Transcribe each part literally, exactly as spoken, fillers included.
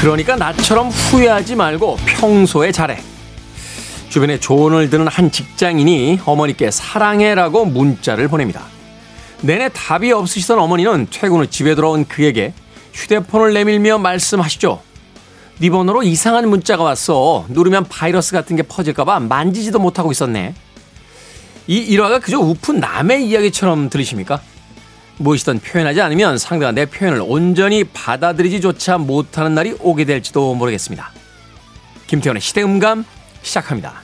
그러니까 나처럼 후회하지 말고 평소에 잘해. 주변에 조언을 드는 한 직장인이 어머니께 사랑해라고 문자를 보냅니다. 내내 답이 없으시던 어머니는 퇴근 후 집에 돌아온 그에게 휴대폰을 내밀며 말씀하시죠. 네 번호로 이상한 문자가 왔어. 누르면 바이러스 같은 게 퍼질까봐 만지지도 못하고 있었네. 이 일화가 그저 우픈 남의 이야기처럼 들리십니까? 무엇이든 표현하지 않으면 상대가 내 표현을 온전히 받아들이지조차 못하는 날이 오게 될지도 모르겠습니다. 김태훈의 시대음감 시작합니다.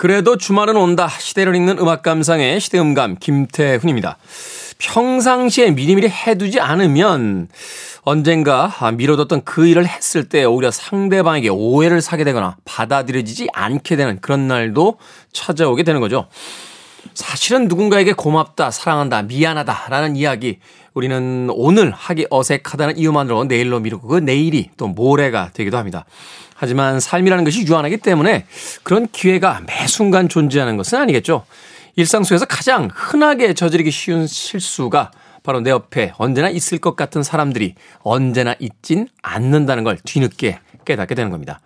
그래도 주말은 온다. 시대를 읽는 음악 감상의 시대음감 김태훈입니다. 평상시에 미리미리 해두지 않으면 언젠가 미뤄뒀던 그 일을 했을 때 오히려 상대방에게 오해를 사게 되거나 받아들여지지 않게 되는 그런 날도 찾아오게 되는 거죠. 사실은 누군가에게 고맙다, 사랑한다, 미안하다라는 이야기 우리는 오늘 하기 어색하다는 이유만으로 내일로 미루고 그 내일이 또 모레가 되기도 합니다. 하지만 삶이라는 것이 유한하기 때문에 그런 기회가 매 순간 존재하는 것은 아니겠죠. 일상 속에서 가장 흔하게 저지르기 쉬운 실수가 바로 내 옆에 언제나 있을 것 같은 사람들이 언제나 있진 않는다는 걸 뒤늦게 깨닫게 되는 겁니다.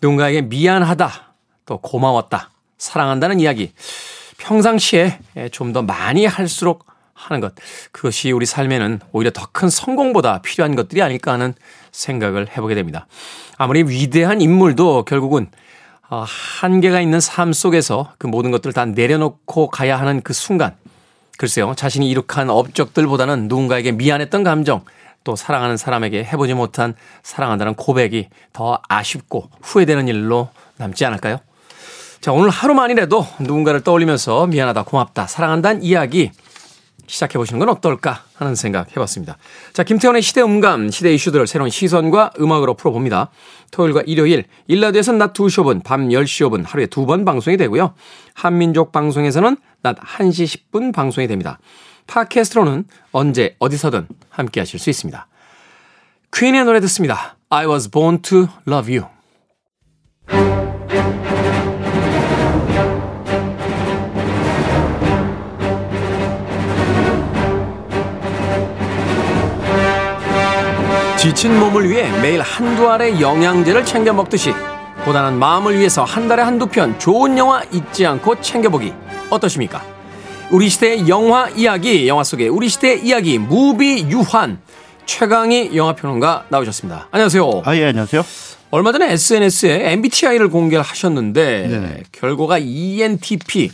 누군가에게 미안하다, 또 고마웠다, 사랑한다는 이야기 평상시에 좀 더 많이 할수록 하는 것, 그것이 우리 삶에는 오히려 더 큰 성공보다 필요한 것들이 아닐까 하는 생각을 해보게 됩니다. 아무리 위대한 인물도 결국은 한계가 있는 삶 속에서 그 모든 것들을 다 내려놓고 가야 하는 그 순간, 글쎄요, 자신이 이룩한 업적들보다는 누군가에게 미안했던 감정, 또 사랑하는 사람에게 해보지 못한 사랑한다는 고백이 더 아쉽고 후회되는 일로 남지 않을까요? 자, 오늘 하루만이라도 누군가를 떠올리면서 미안하다, 고맙다, 사랑한다는 이야기 시작해보시는 건 어떨까 하는 생각 해봤습니다. 자, 김태원의 시대음감, 시대 이슈들을 새로운 시선과 음악으로 풀어봅니다. 토요일과 일요일, 일라디오에서는 낮 두 시 오 분, 밤 열 시 오 분 하루에 두 번 방송이 되고요. 한민족 방송에서는 낮 한 시 십 분 방송이 됩니다. 팟캐스트로는 언제 어디서든 함께 하실 수 있습니다. 퀸의 노래 듣습니다. I was born to love you. 지친 몸을 위해 매일 한두 알의 영양제를 챙겨 먹듯이 고단한 마음을 위해서 한 달에 한두 편 좋은 영화 잊지 않고 챙겨보기 어떠십니까? 우리 시대의 영화 이야기, 영화 속의 우리 시대의 이야기, 무비 유한 최강희 영화평론가 나오셨습니다. 안녕하세요. 아, 예, 안녕하세요. 얼마 전에 에스엔에스에 엠비티아이를 공개하셨는데 네네. 결과가 이엔티피.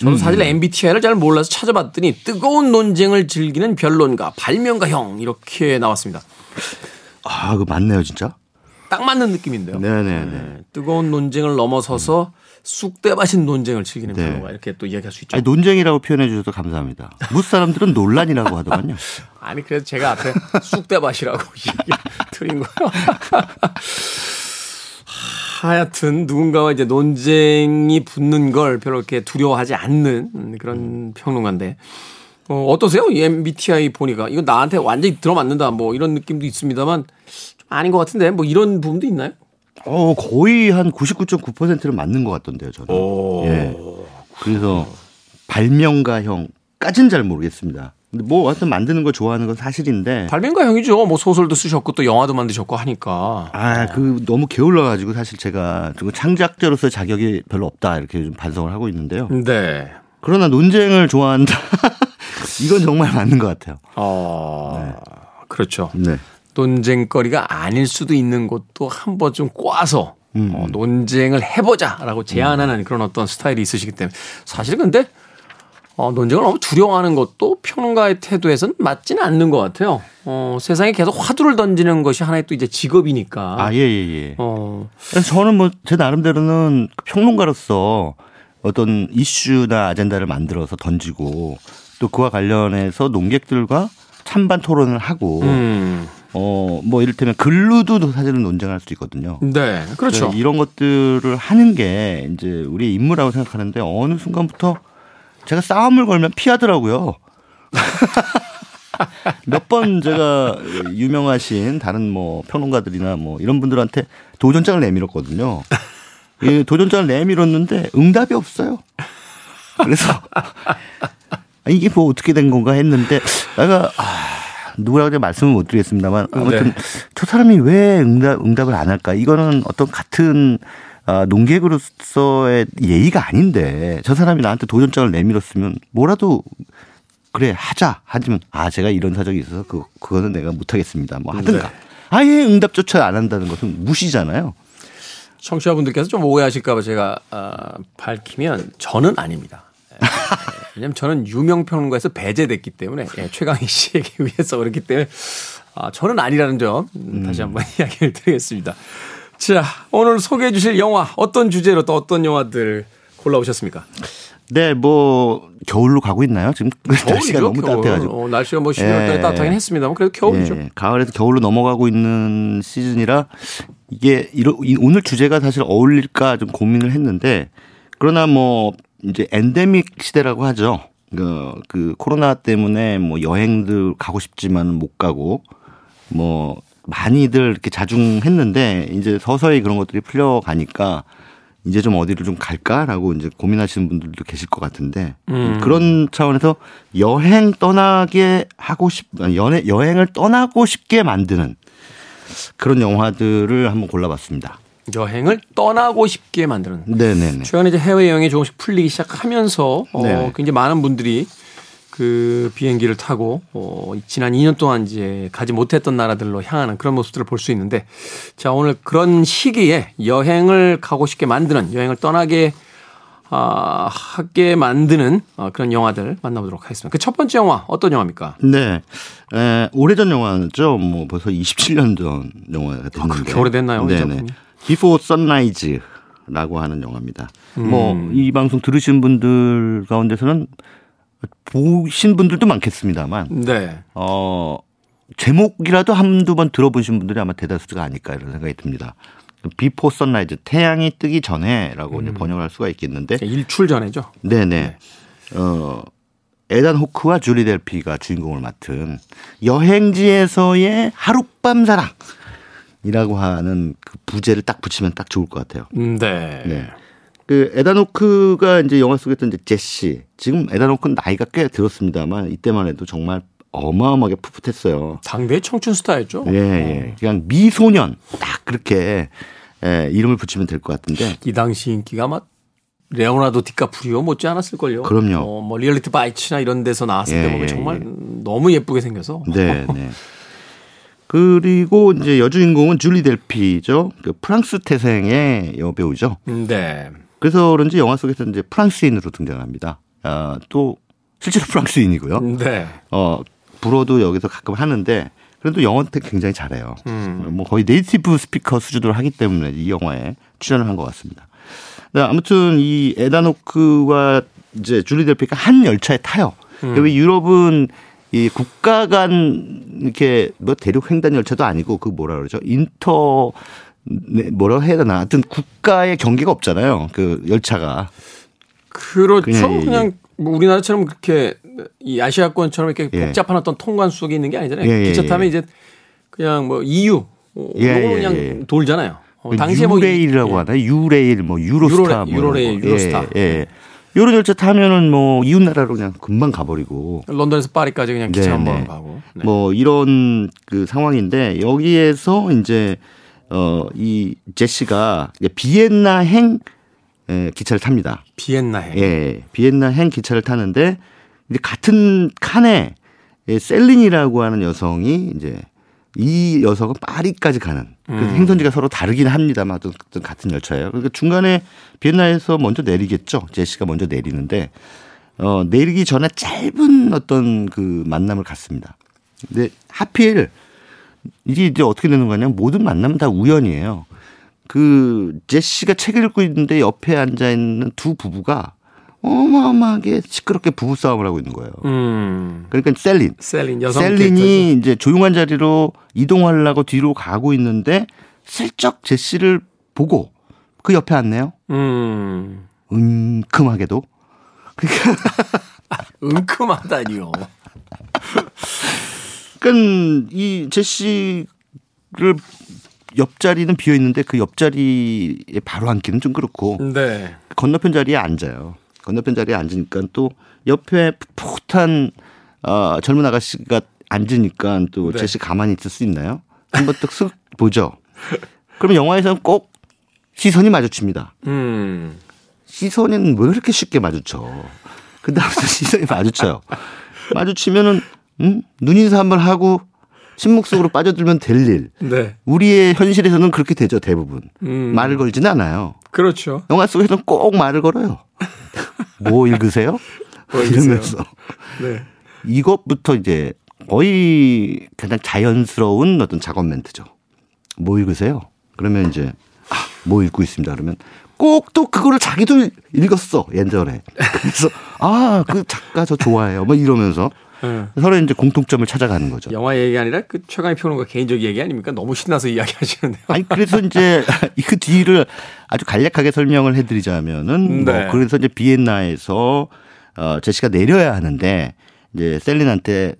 저도 사실 엠비티아이를 잘 몰라서 찾아봤더니 뜨거운 논쟁을 즐기는 변론가, 발명가형 이렇게 나왔습니다. 아, 그거 맞네요, 진짜. 딱 맞는 느낌인데요. 네네네. 네, 뜨거운 논쟁을 넘어서서 쑥대밭인 논쟁을 즐기는 경우가 네. 이렇게 또 이야기할 수 있죠. 아니, 논쟁이라고 표현해 주셔서 감사합니다. 무슨 사람들은 논란이라고 하더만요. 아니, 그래서 제가 앞에 쑥대밭이라고 얘기 드린 거예요. 하여튼 누군가와 이제 논쟁이 붙는 걸 별로 이렇게 두려워하지 않는 그런 음. 평론가인데. 어, 어떠세요? 이 엠비티아이 보니까 이거 나한테 완전히 들어맞는다 뭐 이런 느낌도 있습니다만 좀 아닌 것 같은데 뭐 이런 부분도 있나요? 어, 거의 한 구십구 점 구 퍼센트는 맞는 것 같던데요, 저는. 오. 예. 그래서 발명가형까지는 잘 모르겠습니다. 근데 뭐 하여튼 만드는 걸 좋아하는 건 사실인데. 발명가형이죠. 뭐 소설도 쓰셨고 또 영화도 만드셨고 하니까. 아, 그 너무 게을러가지고 사실 제가 창작자로서의 자격이 별로 없다 이렇게 좀 반성을 하고 있는데요. 네. 그러나 논쟁을 좋아한다. 이건 정말 맞는 것 같아요. 어, 네. 그렇죠. 네. 논쟁거리가 아닐 수도 있는 것도 한번 좀 꼬아서 음. 어, 논쟁을 해보자라고 제안하는 음. 그런 어떤 스타일이 있으시기 때문에 사실 근데 어, 논쟁을 너무 두려워하는 것도 평론가의 태도에서는 맞지는 않는 것 같아요. 어, 세상에 계속 화두를 던지는 것이 하나의 또 이제 직업이니까. 아, 예, 예, 예. 어. 저는 뭐 제 나름대로는 평론가로서 어떤 이슈나 아젠다를 만들어서 던지고 또 그와 관련해서 논객들과 찬반 토론을 하고 음. 어, 뭐 이를테면 근루도 사실은 논쟁할 수 있거든요. 네, 그렇죠. 이런 것들을 하는 게 이제 우리의 임무라고 생각하는데 어느 순간부터 제가 싸움을 걸면 피하더라고요. 몇 번 제가 유명하신 다른 뭐 평론가들이나 뭐 이런 분들한테 도전장을 내밀었거든요. 예, 도전장을 내밀었는데 응답이 없어요. 그래서 이게 뭐 어떻게 된 건가 했는데 내가 아, 누구라고 말씀을 못 드리겠습니다만 아무튼 네. 저 사람이 왜 응답, 응답을 안 할까? 이거는 어떤 같은 아, 농객으로서의 예의가 아닌데 저 사람이 나한테 도전장을 내밀었으면 뭐라도 그래 하자 하지만 아 제가 이런 사정이 있어서 그 그거는 내가 못하겠습니다 뭐 하든가 네. 아예 응답조차 안 한다는 것은 무시잖아요. 청취자분들께서 좀 오해하실까봐 제가 어, 밝히면 저는 아닙니다. 왜냐하면 저는 유명 평론가에서 배제됐기 때문에 예, 최강희 씨에게 의해서 그렇기 때문에 아, 저는 아니라는 점 다시 한번 음. 이야기를 드리겠습니다. 자, 오늘 소개해 주실 영화 어떤 주제로 또 어떤 영화들 골라오셨습니까? 네, 뭐 겨울로 가고 있나요? 지금 겨울이죠, 날씨가 너무 겨울. 따뜻해가지고 어, 날씨가 뭐 십이월달에 예. 따뜻하긴 했습니다만 그래도 겨울이죠. 예. 가을에서 겨울로 넘어가고 있는 시즌이라 이게 이러, 오늘 주제가 사실 어울릴까 좀 고민을 했는데 그러나 뭐 이제 엔데믹 시대라고 하죠. 그, 그 코로나 때문에 뭐 여행들 가고 싶지만 못 가고 뭐. 많이들 이렇게 자중했는데 이제 서서히 그런 것들이 풀려가니까 이제 좀 어디를 좀 갈까라고 이제 고민하시는 분들도 계실 것 같은데 음. 그런 차원에서 여행 떠나게 하고 싶, 연애, 여행을 떠나고 싶게 만드는 그런 영화들을 한번 골라봤습니다. 여행을 떠나고 싶게 만드는. 네네네. 최근에 이제 해외 여행이 조금씩 풀리기 시작하면서 어, 굉장히 많은 분들이 그 비행기를 타고 어, 지난 이 년 동안 이제 가지 못했던 나라들로 향하는 그런 모습들을 볼 수 있는데 자 오늘 그런 시기에 여행을 가고 싶게 만드는 여행을 떠나게 아, 하게 만드는 어, 그런 영화들 만나보도록 하겠습니다. 그 첫 번째 영화 어떤 영화입니까? 네, 에, 오래전 영화죠. 뭐 벌써 이십칠 년 전 영화가 됐는데. 아, 그렇게 오래됐나요? 네네. Before Sunrise라고 하는 영화입니다. 음. 뭐 이 방송 들으신 분들 가운데서는 보신 분들도 많겠습니다만, 네. 어, 제목이라도 한두 번 들어보신 분들이 아마 대다수가 아닐까 이런 생각이 듭니다. 비포 선라이즈, 태양이 뜨기 전에라고 음. 이제 번역할 수가 있겠는데. 일출 전에죠? 네네. 네. 어, 에단 호크와 줄리 델피가 주인공을 맡은 여행지에서의 하룻밤 사랑이라고 하는 그 부제를 딱 붙이면 딱 좋을 것 같아요. 네. 네. 그 에단 호크가 이제 영화 속에 있던 제시. 지금 에단 호크는 나이가 꽤 들었습니다만 이때만 해도 정말 어마어마하게 풋풋했어요. 당대의 청춘 스타였죠. 예, 예. 그냥 미소년 딱 그렇게 예, 이름을 붙이면 될 것 같은데. 이 당시 인기가 막 레오나르도 디카프리오 못지 않았을걸요. 그럼요. 어, 뭐 리얼리티 바이츠나 이런 데서 나왔을 예, 때 보면 정말 예. 너무 예쁘게 생겨서. 네, 네. 그리고 이제 여주인공은 줄리 델피죠. 그 프랑스 태생의 여배우죠. 네. 그래서 그런지 영화 속에서 이제 프랑스인으로 등장합니다. 아, 또 실제로 프랑스인이고요. 네. 어, 불어도 여기서 가끔 하는데 그래도 영어 택 굉장히 잘해요. 음. 뭐 거의 네이티브 스피커 수준으로 하기 때문에 이 영화에 출연을 한 것 같습니다. 네, 아무튼 이 에단 호크와 이제 줄리 델피가 한 열차에 타요. 음. 왜 유럽은 이 국가 간 이렇게 뭐 대륙 횡단 열차도 아니고 그 뭐라 그러죠? 인터 네, 뭐라고 해야 되나? 하여튼 국가의 경계가 없잖아요. 그 열차가. 그렇죠. 그냥, 그냥 뭐 우리나라처럼 그렇게 이 아시아권처럼 이렇게 예. 복잡한 어떤 통관 속에 있는 게 아니잖아요. 예, 기차 타면 예. 이제 그냥 뭐 이유 예, 예, 그냥 예. 돌잖아요. 어, 당시에 유레일이라고 뭐 하나요? 유레일, 뭐 유로스타, 유로레, 뭐 유로레일, 뭐. 유로스타. 예, 예. 요런 열차 타면은 뭐 이웃 나라로 그냥 금방 가버리고 런던에서 파리까지 그냥 기차 한 번 가고 네. 뭐 이런 그 상황인데 여기에서 이제 어 이 제시가 비엔나행 기차를 탑니다. 비엔나행. 예, 비엔나행 기차를 타는데 이제 같은 칸에 셀린이라고 하는 여성이 이제 이 여성은 파리까지 가는 그래서 음. 행선지가 서로 다르긴 합니다만 또 같은 열차예요. 그러니까 중간에 비엔나에서 먼저 내리겠죠. 제시가 먼저 내리는데 어, 내리기 전에 짧은 어떤 그 만남을 갖습니다. 근데 하필 이게 이제 어떻게 되는 거냐면 모든 만남은 다 우연이에요. 그 제시가 책을 읽고 있는데 옆에 앉아 있는 두 부부가 어마어마하게 시끄럽게 부부싸움을 하고 있는 거예요. 음. 그러니까 셀린. 셀린 여성 셀린이 이제 조용한 자리로 이동하려고 뒤로 가고 있는데 슬쩍 제시를 보고 그 옆에 앉네요. 음. 은큼하게도. 그러니까. 은큼하다니요. 약간 이 제시를 옆자리는 비어 있는데 그 옆자리에 바로 앉기는 좀 그렇고 네. 건너편 자리에 앉아요. 건너편 자리에 앉으니까 또 옆에 풋풋한 어, 젊은 아가씨가 앉으니까 또 네. 제시 가만히 있을 수 있나요? 한번 딱 쓱 보죠. 그럼 영화에서는 꼭 시선이 마주칩니다. 음. 시선에는 왜 이렇게 쉽게 마주쳐? 그 다음에 시선이 마주쳐요. 마주치면은 음? 눈인사 한번 하고 침묵 속으로 빠져들면 될 일. 네. 우리의 현실에서는 그렇게 되죠 대부분. 음. 말을 걸지는 않아요. 그렇죠. 영화 속에서는 꼭 말을 걸어요. 뭐 읽으세요? 뭐 이러면서. 네. 이것부터 이제 거의 가장 자연스러운 어떤 작업 멘트죠. 뭐 읽으세요? 그러면 이제 아, 뭐 읽고 있습니다. 그러면 꼭 또 그거를 자기도 읽었어 예전에. 그래서 아, 그 작가 저 좋아해요. 막 이러면서 네. 서로 이제 공통점을 찾아가는 거죠. 영화 얘기 아니라 그 최강희 평론가 개인적 얘기 아닙니까? 너무 신나서 이야기하시는데요. 아니 그래서 이제 그 뒤를 아주 간략하게 설명을 해드리자면은 네. 뭐 그래서 이제 비엔나에서 어, 제시가 내려야 하는데 이제 셀린한테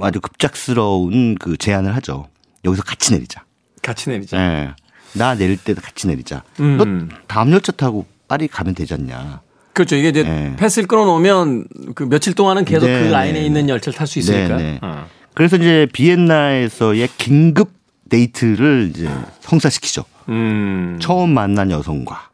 아주 급작스러운 그 제안을 하죠. 여기서 같이 내리자. 같이 내리자. 네. 나 내릴 때도 같이 내리자. 음. 너 다음 열차 타고 파리 가면 되지 않냐. 그렇죠. 이게 이제 네. 패스를 끊어놓으면 그 며칠 동안은 계속 네. 그 라인에 있는 열차를 탈 수 있으니까. 네. 네. 어. 그래서 이제 비엔나에서의 긴급 데이트를 이제 성사시키죠. 음. 처음 만난 여성과.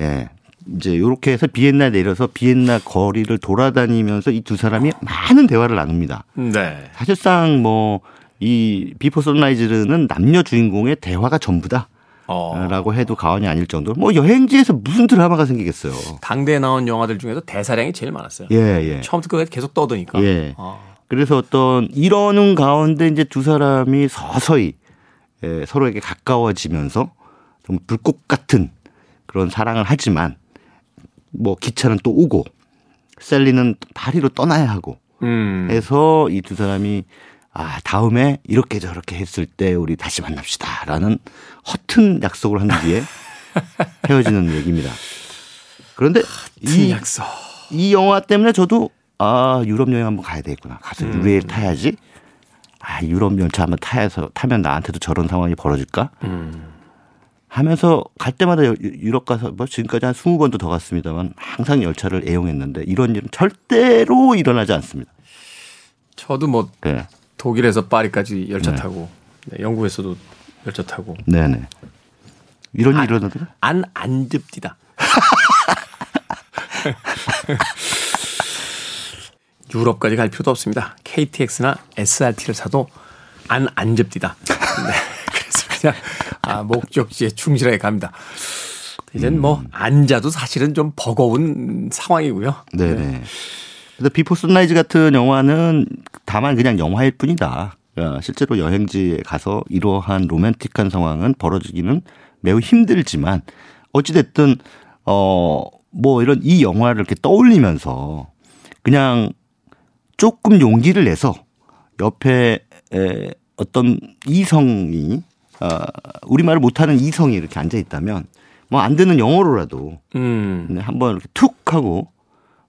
예. 네. 이제 요렇게 해서 비엔나에 내려서 비엔나 거리를 돌아다니면서 이 두 사람이 많은 대화를 나눕니다. 네. 사실상 뭐 이 비포 선라이즈는 남녀 주인공의 대화가 전부다. 어. 라고 해도 과언이 아닐 정도로 뭐 여행지에서 무슨 드라마가 생기겠어요. 당대에 나온 영화들 중에서 대사량이 제일 많았어요. 예, 예. 처음부터 끝까지 계속 떠드니까. 예. 어. 그래서 어떤 이러는 가운데 이제 두 사람이 서서히 예, 서로에게 가까워지면서 좀 불꽃 같은 그런 사랑을 하지만 뭐 기차는 또 오고 셀리는 파리로 떠나야 하고 음. 해서 이 두 사람이 아 다음에 이렇게 저렇게 했을 때 우리 다시 만납시다라는 허튼 약속을 한 뒤에 헤어지는 얘기입니다. 그런데 이, 약속. 이 영화 때문에 저도 아 유럽 여행 한번 가야 되겠구나. 가서 음. 유레일 타야지. 아 유럽 열차 한번 타서 타면 나한테도 저런 상황이 벌어질까? 음. 하면서 갈 때마다 유럽 가서 뭐 지금까지 한 스무 번도 더 갔습니다만 항상 열차를 애용했는데 이런 일은 절대로 일어나지 않습니다. 저도 뭐 네. 독일에서 파리까지 열차 네. 타고 네, 영국에서도 열차 타고 네네 이런 일이 일어나더라? 안 안 접디다. 유럽까지 갈 필요도 없습니다. 케이티엑스나 에스알티를 사도 안 안 접디다. 네. 아, 목적지에 충실하게 갑니다. 이젠 뭐 앉아도 사실은 좀 버거운 상황이고요. 네네. 네. 근데 비포 선라이즈 같은 영화는 다만 그냥 영화일 뿐이다. 실제로 여행지에 가서 이러한 로맨틱한 상황은 벌어지기는 매우 힘들지만 어찌됐든 어 뭐 이런 이 영화를 이렇게 떠올리면서 그냥 조금 용기를 내서 옆에 어떤 이성이 어, 우리말을 못하는 이성이 이렇게 앉아있다면 뭐 안 되는 영어로라도 음. 한번 이렇게 툭 하고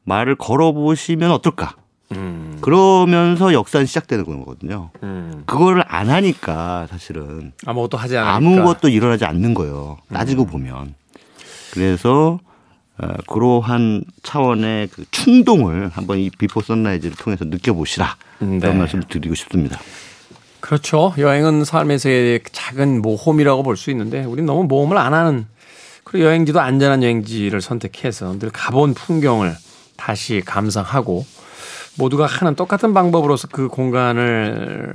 말을 걸어보시면 어떨까. 음. 그러면서 역사는 시작되는 거거든요. 음. 그걸 안 하니까 사실은 아무것도 하지 않으니까 아무것도 일어나지 않는 거예요. 따지고 음. 보면. 그래서 어, 그러한 차원의 그 충동을 한번 이 비포 선라이즈를 통해서 느껴보시라. 네. 그런 말씀을 드리고 싶습니다. 그렇죠. 여행은 삶에서의 작은 모험이라고 볼 수 있는데 우린 너무 모험을 안 하는 그리고 여행지도 안전한 여행지를 선택해서 늘 가본 풍경을 다시 감상하고 모두가 하는 똑같은 방법으로서 그 공간을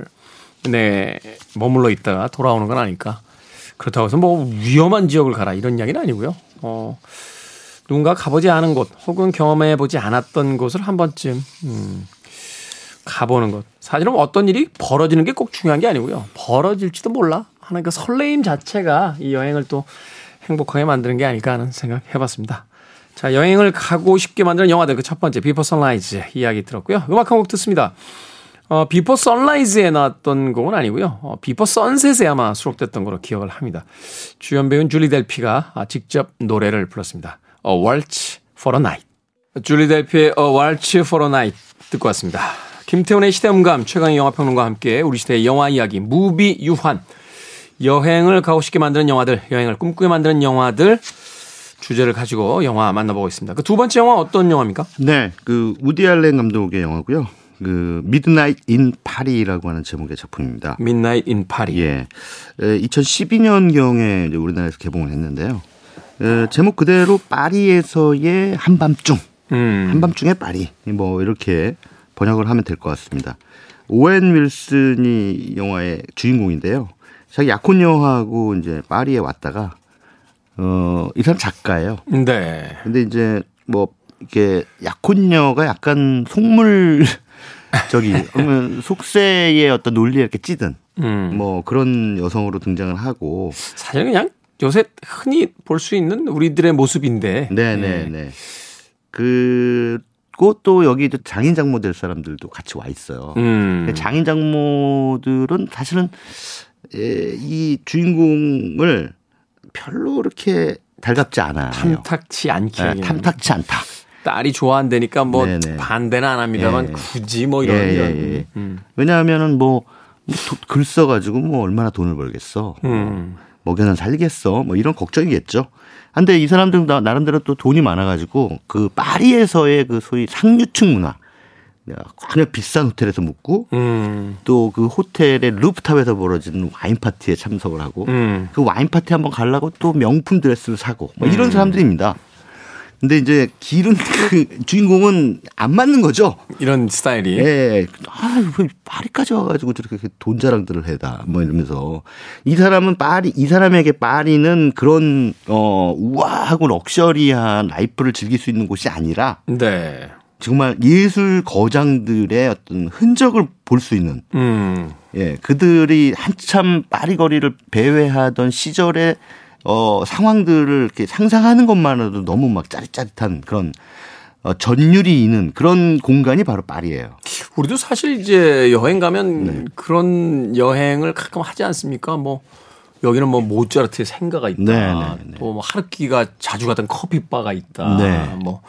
내 머물러 있다가 돌아오는 건 아닐까. 그렇다고 해서 뭐 위험한 지역을 가라 이런 이야기는 아니고요. 어, 누군가 가보지 않은 곳 혹은 경험해보지 않았던 곳을 한 번쯤 음. 가보는 것. 사실은 어떤 일이 벌어지는 게 꼭 중요한 게 아니고요. 벌어질지도 몰라 하는 그 설레임 자체가 이 여행을 또 행복하게 만드는 게 아닐까 하는 생각 해봤습니다. 자, 여행을 가고 싶게 만드는 영화들 그 첫 번째 비포 선라이즈 이야기 들었고요. 음악 한 곡 듣습니다. 어, 비포 선라이즈에 나왔던 곡은 아니고요. 어, 비포 선셋에 아마 수록됐던 거로 기억을 합니다. 주연 배우인 줄리 델피가 직접 노래를 불렀습니다. A Waltz for a Night. 줄리 델피의 A Waltz for a Night 듣고 왔습니다. 김태훈의 시대음감, 최강희 영화평론가와 함께 우리 시대의 영화 이야기, 무비 유환. 여행을 가고 싶게 만드는 영화들, 여행을 꿈꾸게 만드는 영화들 주제를 가지고 영화 만나보고 있습니다. 그 두 번째 영화 어떤 영화입니까? 네, 그 우디 알렌 감독의 영화고요. 그 Midnight in Paris라고 하는 제목의 작품입니다. Midnight in Paris. 예, 이천십이 년경에 이제 우리나라에서 개봉을 했는데요. 에, 제목 그대로 파리에서의 한밤중, 음. 한밤중의 파리, 뭐 이렇게 번역을 하면 될 것 같습니다. 오웬 윌슨이 영화의 주인공인데요. 자기 약혼녀하고 이제 파리에 왔다가 어, 이 사람 작가예요. 네. 근데 이제 뭐 이렇게 약혼녀가 약간 속물 저기 속세의 어떤 논리에 이렇게 찌든 음. 뭐 그런 여성으로 등장을 하고 사실 그냥 요새 흔히 볼 수 있는 우리들의 모습인데. 네네네. 네. 그리고 또 여기 장인 장모 될 사람들도 같이 와 있어요. 음. 장인 장모들은 사실은 이 주인공을 별로 이렇게 달갑지 않아요. 탐탁치 않게. 네, 탐탁치 않다. 딸이 좋아한다니까 뭐 네네. 반대는 안 합니다만 예. 굳이 뭐 이런. 예, 이런. 예, 예. 음. 왜냐하면은 뭐 글 써가지고 뭐 얼마나 돈을 벌겠어. 음. 먹여는 살겠어. 뭐 이런 걱정이겠죠. 근데 이 사람들은 나름대로 또 돈이 많아가지고 그 파리에서의 그 소위 상류층 문화. 그냥 비싼 호텔에서 묵고 음. 또 그 호텔의 루프탑에서 벌어지는 와인 파티에 참석을 하고 음. 그 와인 파티 한번 가려고 또 명품 드레스를 사고 뭐 이런 음. 사람들입니다. 근데 이제 길은 그 주인공은 안 맞는 거죠. 이런 스타일이. 예. 아, 왜 파리까지 와가지고 저렇게 돈 자랑들을 해다. 뭐 이러면서. 이 사람은 파리, 이 사람에게 파리는 그런, 어, 우아하고 럭셔리한 라이프를 즐길 수 있는 곳이 아니라. 네. 정말 예술 거장들의 어떤 흔적을 볼 수 있는. 음. 예. 그들이 한참 파리 거리를 배회하던 시절에 어, 상황들을 이렇게 상상하는 것만으로도 너무 막 짜릿짜릿한 그런 어, 전율이 있는 그런 공간이 바로 파리예요. 우리도 사실 이제 여행 가면 네. 그런 여행을 가끔 하지 않습니까? 뭐 여기는 뭐 모차르트의 생가가 있다. 또 뭐 하르키가 자주 갔던 커피바가 있다. 네. 뭐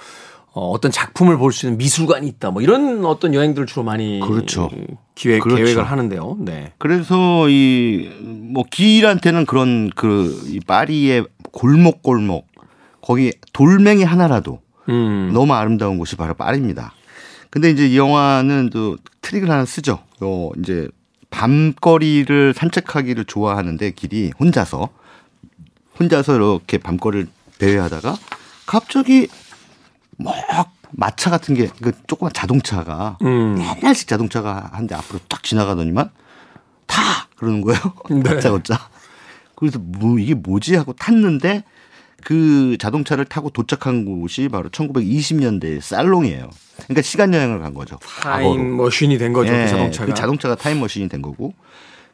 어, 어떤 작품을 볼 수 있는 미술관이 있다. 뭐 이런 어떤 여행들을 주로 많이 그렇죠. 기획 그렇죠. 계획을 하는데요. 네. 그래서 이 뭐 길한테는 그런 그 이 파리의 골목골목 거기 돌멩이 하나라도 음. 너무 아름다운 곳이 바로 파리입니다. 근데 이제 이 영화는 또 트릭을 하나 쓰죠. 어 이제 밤거리를 산책하기를 좋아하는데 길이 혼자서 혼자서 이렇게 밤거리를 배회하다가 갑자기 막 마차 같은 게 그 조그만 자동차가 음. 옛날식 자동차가 한 대 앞으로 딱 지나가더니만 타 그러는 거예요. 걷자걷자. 네. 그래서 뭐 이게 뭐지 하고 탔는데 그 자동차를 타고 도착한 곳이 바로 천구백이십 년대 살롱이에요. 그러니까 시간 여행을 간 거죠. 타임머신이 된 거죠. 네. 그 자동차가. 그 자동차가 타임머신이 된 거고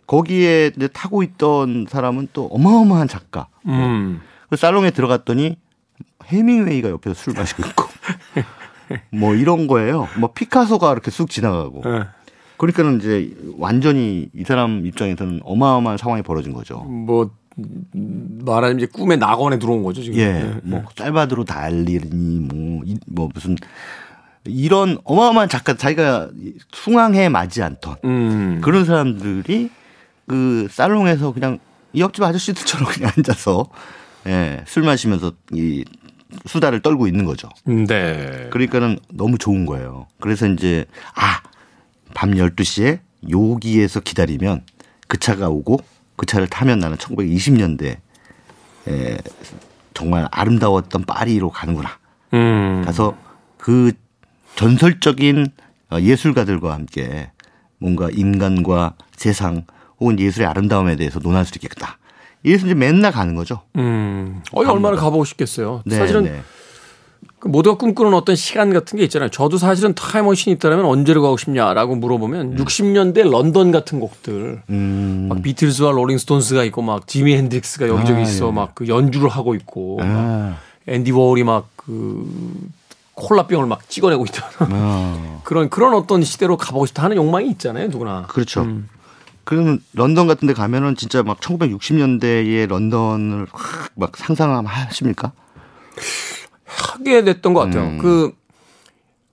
거기에 타고 있던 사람은 또 어마어마한 작가. 음. 그 살롱에 들어갔더니 해밍웨이가 옆에서 술 마시고 있고 뭐 이런 거예요. 뭐 피카소가 이렇게 쑥 지나가고. 네. 그러니까는 이제 완전히 이 사람 입장에서는 어마어마한 상황이 벌어진 거죠. 뭐 말하자면 이제 꿈의 낙원에 들어온 거죠 지금. 예. 네. 뭐 살바드로 달리니 뭐, 뭐 무슨 이런 어마어마한 작가 자기가 숭앙해 마지 않던 음. 그런 사람들이 그 살롱에서 그냥 이 옆집 아저씨들처럼 그냥 앉아서 예, 술 마시면서 이 수다를 떨고 있는 거죠. 네. 그러니까는 너무 좋은 거예요. 그래서 이제 아, 밤 열두 시에 여기에서 기다리면 그 차가 오고 그 차를 타면 나는 천구백이십 년대 에, 정말 아름다웠던 파리로 가는구나. 음. 가서 그 전설적인 예술가들과 함께 뭔가 인간과 세상 혹은 예술의 아름다움에 대해서 논할 수 있겠다. 이래서 이제 맨날 가는 거죠. 음. 어이, 얼마나 가보고 싶겠어요. 네, 사실은 네. 모두가 꿈꾸는 어떤 시간 같은 게 있잖아요. 저도 사실은 타임머신이 있다면 언제로 가고 싶냐라고 물어보면 음. 육십 년대 런던 같은 곡들, 음. 막 비틀스와 롤링스톤스가 있고 막 지미 핸드릭스가 여기저기 아, 있어 네. 막 그 연주를 하고 있고, 아. 막 앤디 워홀이 막 그 콜라병을 막 찍어내고 있잖아. 아. 그런 그런 어떤 시대로 가보고 싶다 하는 욕망이 있잖아요, 누구나. 그렇죠. 음. 그러면 런던 같은 데 가면은 진짜 막 천구백육십 년대의 런던을 확 막 상상하십니까? 하게 됐던 것 같아요. 음. 그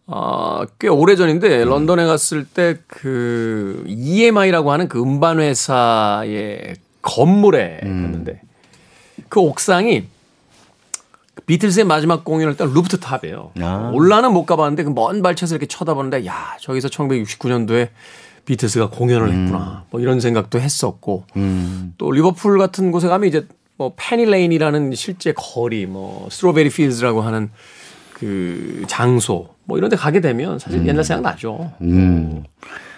어, 꽤 오래전인데 음. 런던에 갔을 때 그 이엠아이라고 하는 그 음반 회사의 건물에 음. 갔는데 그 옥상이 비틀스의 마지막 공연을 때 루프트탑이에요. 아. 올라는 못 가봤는데 그 먼 발치에서 이렇게 쳐다보는데 야 저기서 천구백육십구 년도에 비틀스가 공연을 음. 했구나 뭐 이런 생각도 했었고 음. 또 리버풀 같은 곳에 가면 이제 뭐 페니레인이라는 실제 거리 뭐 스트로베리 필즈라고 하는 그 장소 뭐 이런 데 가게 되면 사실 음. 옛날 생각나죠. 음.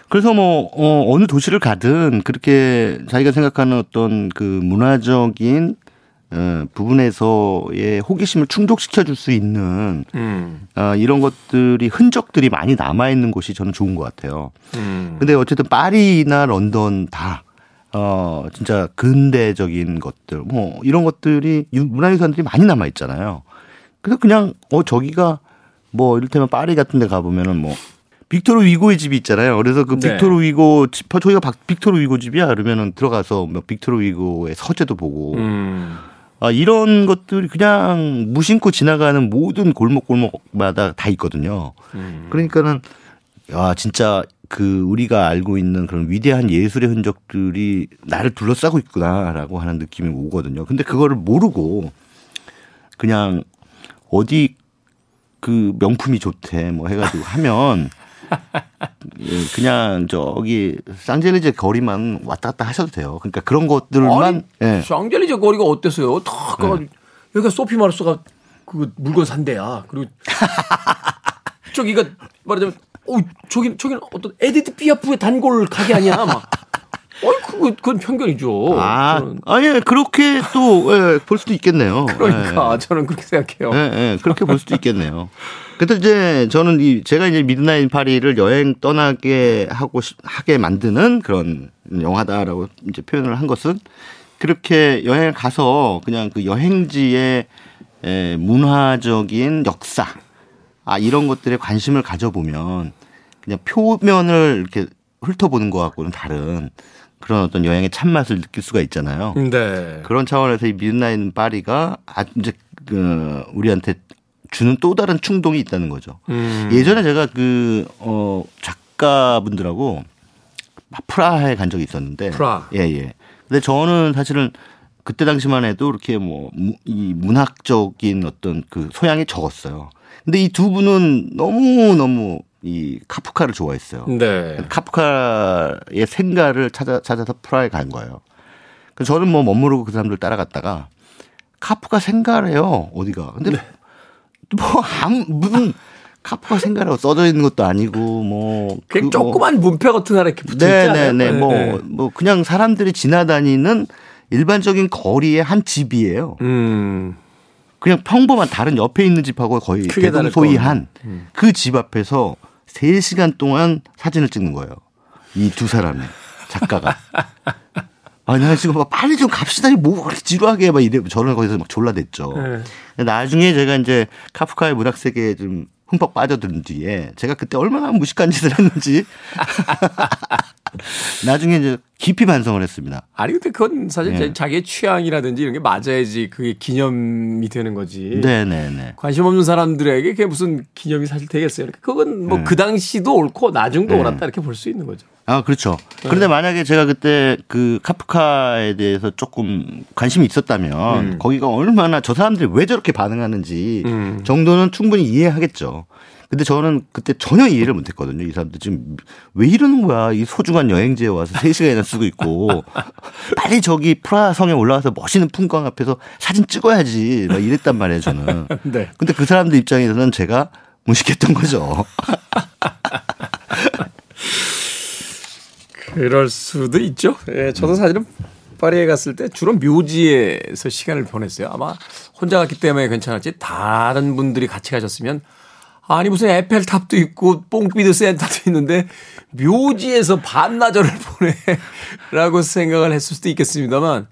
그래서 뭐 어, 어느 도시를 가든 그렇게 자기가 생각하는 어떤 그 문화적인 어, 부분에서의 호기심을 충족시켜 줄 수 있는 음. 어, 이런 것들이 흔적들이 많이 남아 있는 곳이 저는 좋은 것 같아요. 음. 근데 어쨌든 파리나 런던 다 어, 진짜 근대적인 것들 뭐 이런 것들이 문화유산들이 많이 남아 있잖아요. 그래서 그냥 어 저기가 뭐 이를테면 파리 같은 데 가보면은 뭐 빅토르 위고의 집이 있잖아요. 그래서 그 빅토르 네. 위고 집, 저기가 박, 빅토르 위고 집이야. 그러면은 들어가서 뭐 빅토르 위고의 서재도 보고 음. 아, 이런 것들이 그냥 무심코 지나가는 모든 골목골목마다 다 있거든요. 음. 그러니까는 아, 진짜 그 우리가 알고 있는 그런 위대한 예술의 흔적들이 나를 둘러싸고 있구나라고 하는 느낌이 오거든요. 근데 그거를 모르고 그냥 어디 그 명품이 좋대 뭐 해가지고 하면 그냥 저기 샹젤리제 거리만 왔다 갔다 하셔도 돼요. 그러니까 그런 것들만. 예. 샹젤리제 거리가 어땠어요? 다 가가지고 네. 여기가 소피 마르소가 그 물건 산대야. 그리고 저기가 말하자면 어 저기 저기는 어떤 에디트 피아프의 단골 가게 아니야 막. 어이 그건, 그건 편견이죠. 아, 아예 그렇게 또 예, 볼 수도 있겠네요. 그러니까 예. 저는 그렇게 생각해요. 예, 예, 그렇게 볼 수도 있겠네요. 근데 이제 저는 이 제가 이제 미드나잇 인 파리를 여행 떠나게 하고 하게 만드는 그런 영화다라고 이제 표현을 한 것은 그렇게 여행 가서 그냥 그 여행지의 예, 문화적인 역사 아 이런 것들에 관심을 가져보면 그냥 표면을 이렇게 훑어보는 것하고는 다른. 그런 어떤 여행의 참맛을 느낄 수가 있잖아요. 네. 그런 차원에서 이 미드나잇 인 파리가 이제 그 우리한테 주는 또 다른 충동이 있다는 거죠. 음. 예전에 제가 그 어 작가분들하고 프라하에 간 적이 있었는데, 프라. 예, 예. 근데 저는 사실은 그때 당시만 해도 이렇게 뭐 이 문학적인 어떤 그 소양이 적었어요. 근데 이 두 분은 너무 너무 이 카프카를 좋아했어요. 네. 카프카의 생가를 찾아, 찾아서 프라하에 간 거예요. 그래서 저는 뭐 멋모르고 그 사람들 따라갔다가 카프카 생가래요. 어디가. 근데 네. 뭐 아무, 무슨 카프카 생가라고 써져 있는 것도 아니고 뭐. 그냥 그 뭐, 조그만 문패 같은 하나 이렇게 붙어있지 않아요? 네네. 뭐, 네. 뭐 그냥 사람들이 지나다니는 일반적인 거리의 한 집이에요. 음. 그냥 평범한 다른 옆에 있는 집하고 거의 대동소이한 그 집 앞에서 세 시간 동안 사진을 찍는 거예요. 이 두 사람의 작가가. 아, 나 지금 막 빨리 좀 갑시다. 뭐 그렇게 지루하게 막 이래. 저는 거기서 막 졸라댔죠. 네. 나중에 제가 이제 카프카의 문학 세계에 좀 흠뻑 빠져든 뒤에 제가 그때 얼마나 무식한 짓을 했는지 나중에 이제 깊이 반성을 했습니다. 아니 근데 그건 사실 네. 자기의 취향이라든지 이런 게 맞아야지 그게 기념이 되는 거지. 네네네. 관심 없는 사람들에게 그게 무슨 기념이 사실 되겠어요. 그러니까 그건 뭐 그 네. 당시도 옳고 나중도 네. 옳았다 이렇게 볼 수 있는 거죠. 아 그렇죠. 그런데 네. 만약에 제가 그때 그 카프카에 대해서 조금 관심이 있었다면 음. 거기가 얼마나 저 사람들이 왜 저렇게 반응하는지 음. 정도는 충분히 이해하겠죠. 근데 저는 그때 전혀 이해를 못했거든요. 이 사람들 지금 왜 이러는 거야. 이 소중한 여행지에 와서 세 시간이나 쓰고 있고 빨리 저기 프라하 성에 올라와서 멋있는 풍광 앞에서 사진 찍어야지 막 이랬단 말이에요 저는. 네. 근데 그 사람들 입장에서는 제가 무식했던 거죠. 그럴 수도 있죠. 예, 저도 사실은 파리에 갔을 때 주로 묘지에서 시간을 보냈어요. 아마 혼자 갔기 때문에 괜찮았지 다른 분들이 같이 가셨으면 아니 무슨 에펠탑도 있고 뽕비드 센터도 있는데 묘지에서 반나절을 보내라고 생각을 했을 수도 있겠습니다만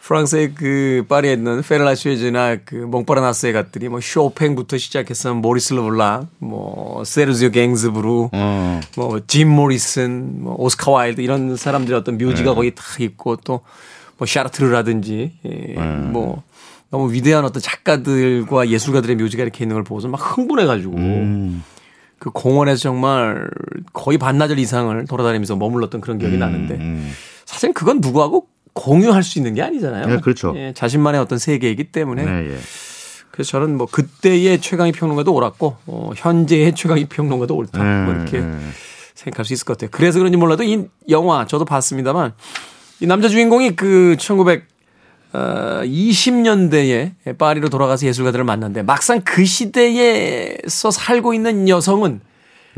프랑스의 그 파리에 있는 페르나 슈에즈나 그 몽파르나스의 갓들이 뭐 쇼팽부터 시작해서 모리스 르블랑, 뭐 세르지오 갱스부르, 음. 뭐 짐 모리슨, 뭐 오스카 와일드 이런 사람들의 어떤 묘지가 음. 거기 다 있고 또 뭐 샤르트르라든지 음. 뭐 너무 위대한 어떤 작가들과 예술가들의 묘지가 이렇게 있는 걸 보고서 막 흥분해가지고 음. 그 공원에서 정말 거의 반나절 이상을 돌아다니면서 머물렀던 그런 기억이 음, 나는데 음. 사실 그건 누구하고 공유할 수 있는 게 아니잖아요. 네, 그렇죠. 예, 자신만의 어떤 세계이기 때문에. 네, 예. 그래서 저는 뭐 그때의 최강희 평론가도 옳았고 어, 현재의 최강희 평론가도 옳다. 네, 뭐 이렇게 네. 생각할 수 있을 것 같아요. 그래서 그런지 몰라도 이 영화 저도 봤습니다만 이 남자 주인공이 그 천구백이십 년대에 파리로 돌아가서 예술가들을 만났는데 막상 그 시대에서 살고 있는 여성은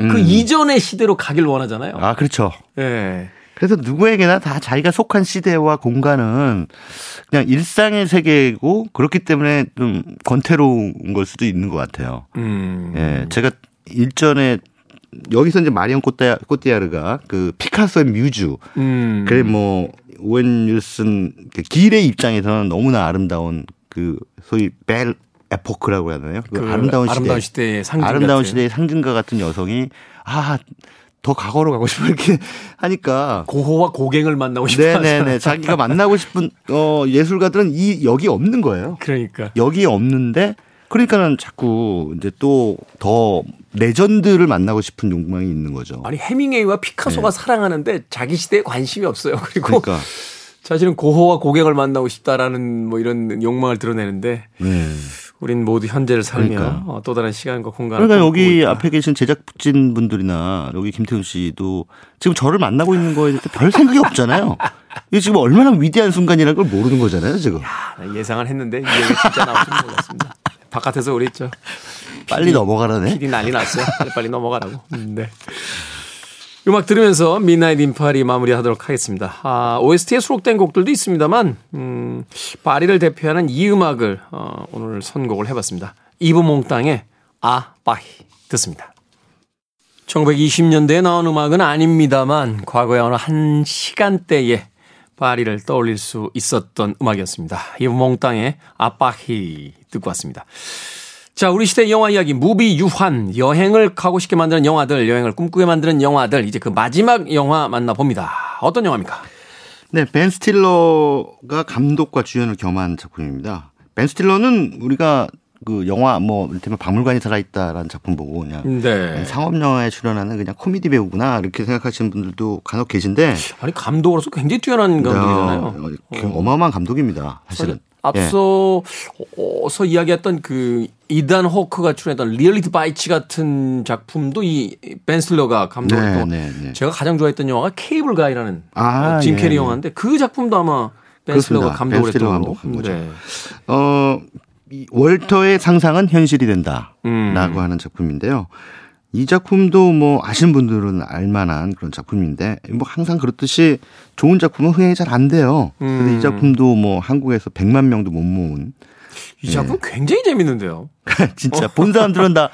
음. 그 이전의 시대로 가길 원하잖아요. 아, 그렇죠. 예. 네. 그래서 누구에게나 다 자기가 속한 시대와 공간은 그냥 일상의 세계고 그렇기 때문에 좀 권태로운 걸 수도 있는 것 같아요. 음. 예. 제가 일전에 여기서 이제 마리온 꼬띠아르가 그 피카소의 뮤즈. 음. 그래 뭐 오웬 윌슨 길의 입장에서는 너무나 아름다운 그 소위 벨 에포크라고 하나요? 그 그 아름다운, 시대, 아름다운 시대의 상징. 아름다운 시대의 상징과 같은 여성이 아 더 과거로 가고 싶어 이렇게 하니까 고호와 고갱을 만나고 싶어. 네네네. 자기가 만나고 싶은 어, 예술가들은 이 여기 없는 거예요. 그러니까 여기 없는데 그러니까는 자꾸 이제 또 더 레전드를 만나고 싶은 욕망이 있는 거죠. 아니 해밍웨이와 피카소가 네. 사랑하는데 자기 시대에 관심이 없어요. 그리고 그러니까. 사실은 고호와 고갱을 만나고 싶다라는 뭐 이런 욕망을 드러내는데. 네. 우린 모두 현재를 살며 그러니까. 또 다른 시간과 공간을. 그러니까 여기 앞에 계신 제작진 분들이나 여기 김태훈 씨도 지금 저를 만나고 있는 거에 대해서 별 생각이 없잖아요. 이게 지금 얼마나 위대한 순간이라는 걸 모르는 거잖아요, 지금. 야, 예상을 했는데 이 얘기 진짜 나올 줄 몰랐습니다. 바깥에서 우리 있죠. 빨리 피디, 넘어가라네. 피디 난리 났어요. 빨리, 빨리 넘어가라고. 네. 음악 들으면서 Midnight in Paris 마무리하도록 하겠습니다. 아, 오에스티에 수록된 곡들도 있습니다만 음, 파리를 대표하는 이 음악을 어, 오늘 선곡을 해봤습니다. 이브 몽땅의 아 파리 듣습니다. 천구백이십 년대에 나온 음악은 아닙니다만 과거의 어느 한 시간대에 파리를 떠올릴 수 있었던 음악이었습니다. 이브 몽땅의 아 파리 듣고 왔습니다. 자, 우리 시대 영화 이야기 무비 유한, 여행을 가고 싶게 만드는 영화들, 여행을 꿈꾸게 만드는 영화들, 이제 그 마지막 영화 만나봅니다. 어떤 영화입니까? 네, 벤 스틸러가 감독과 주연을 겸한 작품입니다. 벤 스틸러는 우리가 그 영화 뭐 이를테면 박물관이 살아있다라는 작품 보고 그냥 네. 상업 영화에 출연하는 그냥 코미디 배우구나 이렇게 생각하시는 분들도 간혹 계신데 아니 감독으로서 굉장히 뛰어난 감독이잖아요. 어, 어마어마한 감독입니다. 사실은. 사실. 앞서서 예. 이야기했던 그 이단 호크가 출연했던 리얼리티 바이치 같은 작품도 이 벤 스틸러가 감독했고 네, 네, 네. 제가 가장 좋아했던 영화가 케이블 가이라는 아, 어, 짐 캐리 네, 영화인데 그 작품도 아마 벤 스틸러가 감독을 했던 감독한 거죠. 네. 어, 이 월터의 상상은 현실이 된다라고 음. 하는 작품인데요. 이 작품도 뭐 아시는 분들은 알만한 그런 작품인데 뭐 항상 그렇듯이 좋은 작품은 흥행이 잘 안 돼요. 음. 그런데 이 작품도 뭐 한국에서 백만 명도 못 모은. 이 작품 네. 굉장히 재밌는데요. 진짜 본 사람들은 다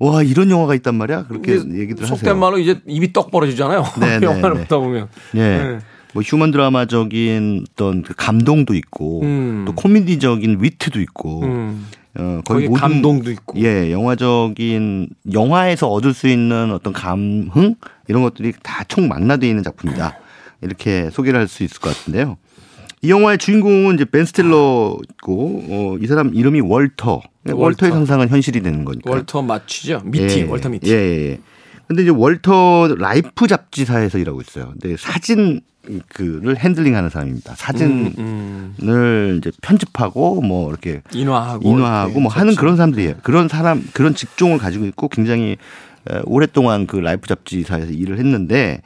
와 이런 영화가 있단 말이야. 그렇게 얘기들 하세요. 속된 말로 이제 입이 떡 벌어지잖아요. 영화를 보다 보면. 네. 네. 뭐 휴먼 드라마적인 어떤 그 감동도 있고 음. 또 코미디적인 위트도 있고. 음. 어, 거의, 거의 모든, 감동도 있고. 예, 영화적인, 영화에서 얻을 수 있는 어떤 감흥? 이런 것들이 다 총망라되어 있는 작품이다. 이렇게 소개를 할 수 있을 것 같은데요. 이 영화의 주인공은 이제 벤 스틸러고, 어, 이 사람 이름이 월터. 월터. 월터의 상상은 현실이 되는 거니까. 월터 맞추죠? 미티, 예, 월터 미티. 예, 예. 근데 이제 월터 라이프 잡지사에서 일하고 있어요. 근데 사진, 그를 핸들링하는 사람입니다. 사진을 음, 음. 이제 편집하고 뭐 이렇게 인화하고 인화하고 네, 뭐 좋지. 하는 그런 사람들이에요. 그런 사람 그런 직종을 가지고 있고 굉장히 오랫동안 그 라이프 잡지사에서 일을 했는데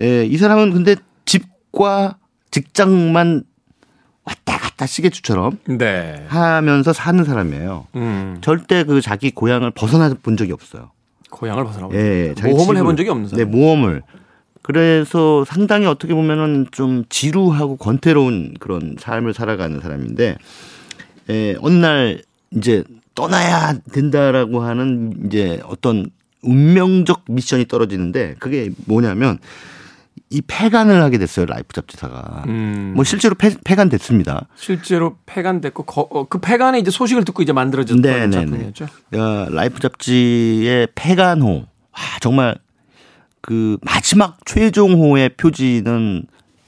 에, 이 사람은 근데 집과 직장만 왔다 갔다 시계추처럼 네. 하면서 사는 사람이에요. 음. 절대 그 자기 고향을 벗어나 본 적이 없어요. 고향을 벗어나 본 예, 적이 모험을 집을, 해본 적이 없는 사람. 네, 모험을. 그래서 상당히 어떻게 보면은 좀 지루하고 권태로운 그런 삶을 살아가는 사람인데, 에, 어느 날 이제 떠나야 된다라고 하는 이제 어떤 운명적 미션이 떨어지는데 그게 뭐냐면 이 폐간을 하게 됐어요. 라이프 잡지사가. 음. 뭐 실제로 폐, 폐간됐습니다. 실제로 폐간됐고 거, 그 폐간에 이제 소식을 듣고 이제 만들어졌던 네네네. 작품이었죠. 야, 라이프 잡지의 폐간호. 와, 정말. 그 마지막 최종호의 표지는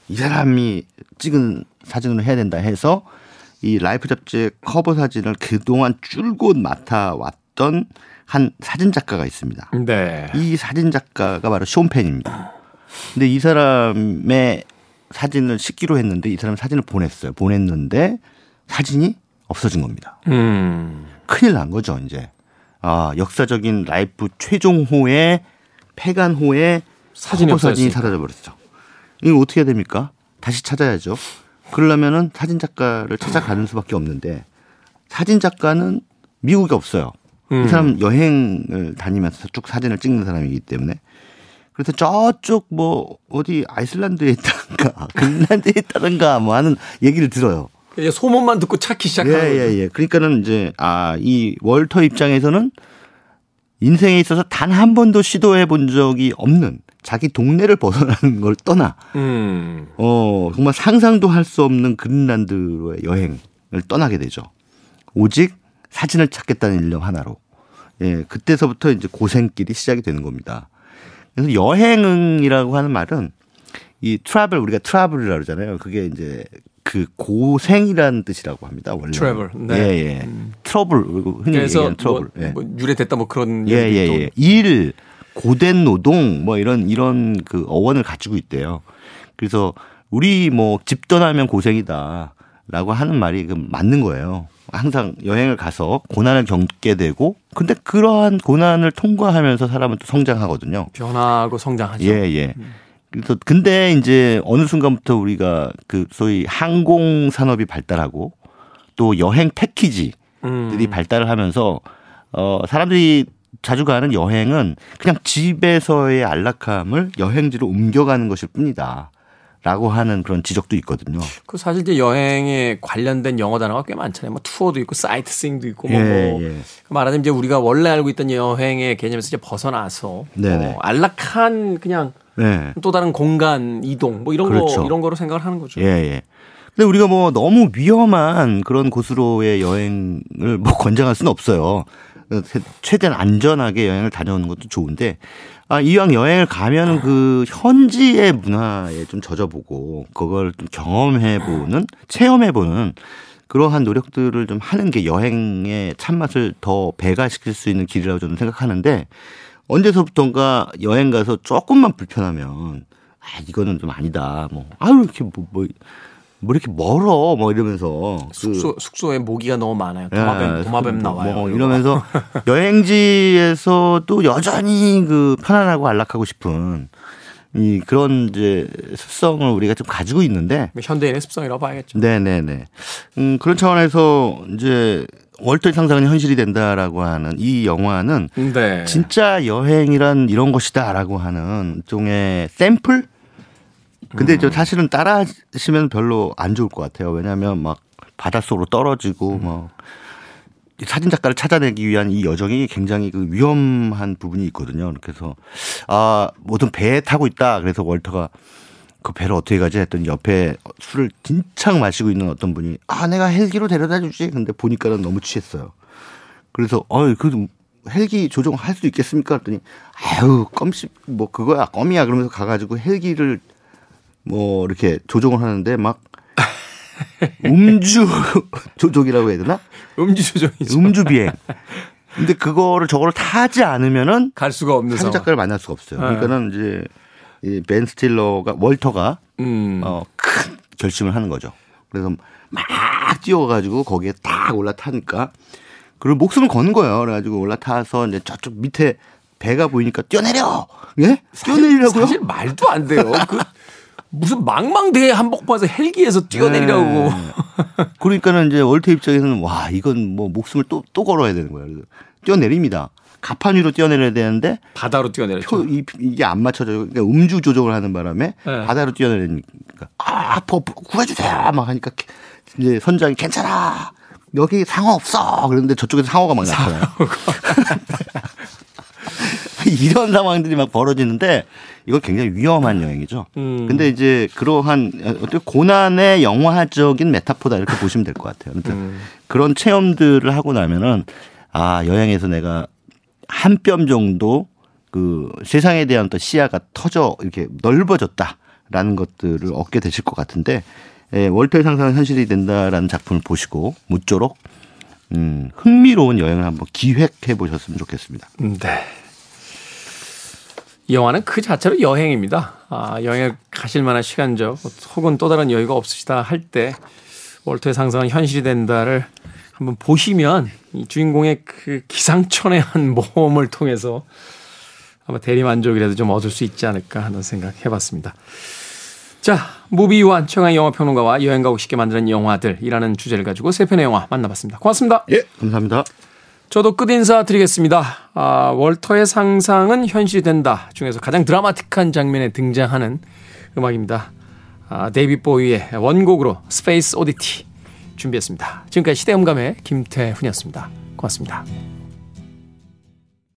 이 사람이 찍은 사진으로 해야 된다 해서 이 라이프 잡지의 커버 사진을 그동안 줄곧 맡아왔던 한 사진작가가 있습니다. 네. 이 사진작가가 바로 쇼펜입니다. 근데 이 사람의 사진을 싣기로 했는데 이 사람 사진을 보냈어요. 보냈는데 사진이 없어진 겁니다. 음. 큰일 난 거죠, 이제. 아, 역사적인 라이프 최종호의 폐간호의 사진이 사라져 버렸죠. 이거 어떻게 해야 됩니까? 다시 찾아야죠. 그러려면은 사진 작가를 찾아가는 수밖에 없는데 사진 작가는 미국에 없어요. 음. 이 사람 여행을 다니면서 쭉 사진을 찍는 사람이기 때문에 그래서 저쪽 뭐 어디 아이슬란드에 있다든가 그린란드에 있다든가 뭐 하는 얘기를 들어요. 예, 소문만 듣고 찾기 시작하는 거죠. 예, 예, 예. 그러니까는 이제 아, 이 월터 입장에서는 인생에 있어서 단 한 번도 시도해 본 적이 없는 자기 동네를 벗어나는 걸 떠나 음. 어, 정말 상상도 할 수 없는 그린란드로의 여행을 떠나게 되죠. 오직 사진을 찾겠다는 일념 하나로. 예, 그때서부터 이제 고생길이 시작이 되는 겁니다. 그래서 여행이라고 하는 말은 이 트러블 우리가 트러블이라고 그러잖아요. 그게 이제 그 고생이라는 뜻이라고 합니다. 원래. 트러블. 네. 예, 예. 음. 트러블. 흔히 그래서 얘기하는 트러블. 뭐, 예. 뭐 유래됐다 뭐 그런. 예, 예, 예. 일, 고된 노동 뭐 이런 이런 그 어원을 가지고 있대요. 그래서 우리 뭐 집 떠나면 고생이다라고 하는 말이 그 맞는 거예요. 항상 여행을 가서 고난을 겪게 되고 근데 그러한 고난을 통과하면서 사람은 또 성장하거든요. 변화하고 성장하죠. 예, 예. 음. 그래서 근데 이제 어느 순간부터 우리가 그 소위 항공 산업이 발달하고 또 여행 패키지들이 음. 발달을 하면서 어 사람들이 자주 가는 여행은 그냥 집에서의 안락함을 여행지로 옮겨가는 것일 뿐이다. 라고 하는 그런 지적도 있거든요. 그 사실 이제 여행에 관련된 영어 단어가 꽤 많잖아요. 뭐 투어도 있고 사이트싱도 있고 뭐, 예, 뭐. 예. 말하자면 이제 우리가 원래 알고 있던 여행의 개념에서 이제 벗어나서 뭐 안락한 그냥 네. 또 다른 공간 이동 뭐 이런 그렇죠. 거 이런 거로 생각을 하는 거죠. 예, 예. 근데 우리가 뭐 너무 위험한 그런 곳으로의 여행을 뭐 권장할 수는 없어요. 최대한 안전하게 여행을 다녀오는 것도 좋은데 아, 이왕 여행을 가면 그 현지의 문화에 좀 젖어보고 그걸 좀 경험해보는 체험해보는 그러한 노력들을 좀 하는 게 여행의 참맛을 더 배가시킬 수 있는 길이라고 저는 생각하는데 언제서부턴가 여행 가서 조금만 불편하면 아 이거는 좀 아니다 뭐 아유 이렇게 뭐, 뭐. 뭐 이렇게 멀어 뭐 이러면서 숙소 그 숙소에 모기가 너무 많아요. 도마뱀 예, 도마뱀 나와요. 뭐 이러면서 여행지에서도 여전히 그 편안하고 안락하고 싶은 이 그런 이제 습성을 우리가 좀 가지고 있는데 현대인의 습성이라고 봐야겠죠. 네네네. 음 그런 차원에서 이제 월터의 상상은 현실이 된다라고 하는 이 영화는 네. 진짜 여행이란 이런 것이다라고 하는 종의 샘플. 근데 저 사실은 따라 하시면 별로 안 좋을 것 같아요. 왜냐하면 막 바닷속으로 떨어지고 막 사진 작가를 찾아내기 위한 이 여정이 굉장히 그 위험한 부분이 있거든요. 그래서 아, 뭐든 배에 타고 있다. 그래서 월터가 그 배를 어떻게 가지 했더니 옆에 술을 진창 마시고 있는 어떤 분이 아, 내가 헬기로 데려다 주지. 근데 보니까는 너무 취했어요. 그래서 어이, 그 헬기 조종할 수 있겠습니까? 그랬더니 아유, 껌씹 뭐 그거야, 껌이야. 그러면서 가가지고 헬기를 뭐 이렇게 조종을 하는데 막 음주 조종이라고 해야 되나? 음주 조종이죠. 음주 비행. 근데 그거를 저거를 타지 않으면은 갈 수가 없는 사진 작가를 만날 수가 없어요. 네. 그러니까는 이제 이 벤 스틸러가 월터가 음. 어, 큰 결심을 하는 거죠. 그래서 막 뛰어가지고 거기에 딱 올라타니까 그리고 목숨을 거는 거예요. 그래가지고 올라타서 이제 저쪽 밑에 배가 보이니까 뛰어내려. 예? 뛰어내리라고요? 사실, 사실 말도 안 돼요. 그 무슨 망망대해 한복판에서 헬기에서 뛰어내리라고. 네. 그러니까는 이제 월터 입장에서는 와 이건 뭐 목숨을 또 또 걸어야 되는 거예요. 뛰어내립니다. 갑판 위로 뛰어내려야 되는데 바다로 뛰어내렸죠. 표, 이, 이게 안 맞춰져요. 그러니까 음주 조종을 하는 바람에 네. 바다로 뛰어내리니까 아, 버, 구해주세요 막 하니까 이제 선장이 괜찮아 여기 상어 없어 그런데 저쪽에서 상어가 막 나타나요. 이런 상황들이 막 벌어지는데 이건 굉장히 위험한 여행이죠. 음. 근데 이제 그러한 어떻게 고난의 영화적인 메타포다 이렇게 보시면 될 것 같아요. 그러니까 음. 그런 체험들을 하고 나면은 아 여행에서 내가 한 뼘 정도 그 세상에 대한 어떤 시야가 터져 이렇게 넓어졌다라는 것들을 얻게 되실 것 같은데 예, 월터의 상상은 현실이 된다라는 작품을 보시고 무쪼록 음, 흥미로운 여행을 한번 기획해 보셨으면 좋겠습니다. 네. 이 영화는 그 자체로 여행입니다. 아, 여행을 가실 만한 시간적 혹은 또 다른 여유가 없으시다 할 때 월터의 상상은 현실이 된다를 한번 보시면 이 주인공의 그 기상천외한 모험을 통해서 아마 대리만족이라도 좀 얻을 수 있지 않을까 하는 생각 해봤습니다. 자, 무비유한 최강희 영화평론가와 여행 가고 싶게 만드는 영화들이라는 주제를 가지고 세 편의 영화 만나봤습니다. 고맙습니다. 예, 감사합니다. 저도 끝인사 드리겠습니다. 아, 월터의 상상은 현실이 된다 중에서 가장 드라마틱한 장면에 등장하는 음악입니다. 아, 데이빗 보위의 원곡으로 스페이스 오디티 준비했습니다. 지금까지 시대음감의 김태훈이었습니다. 고맙습니다.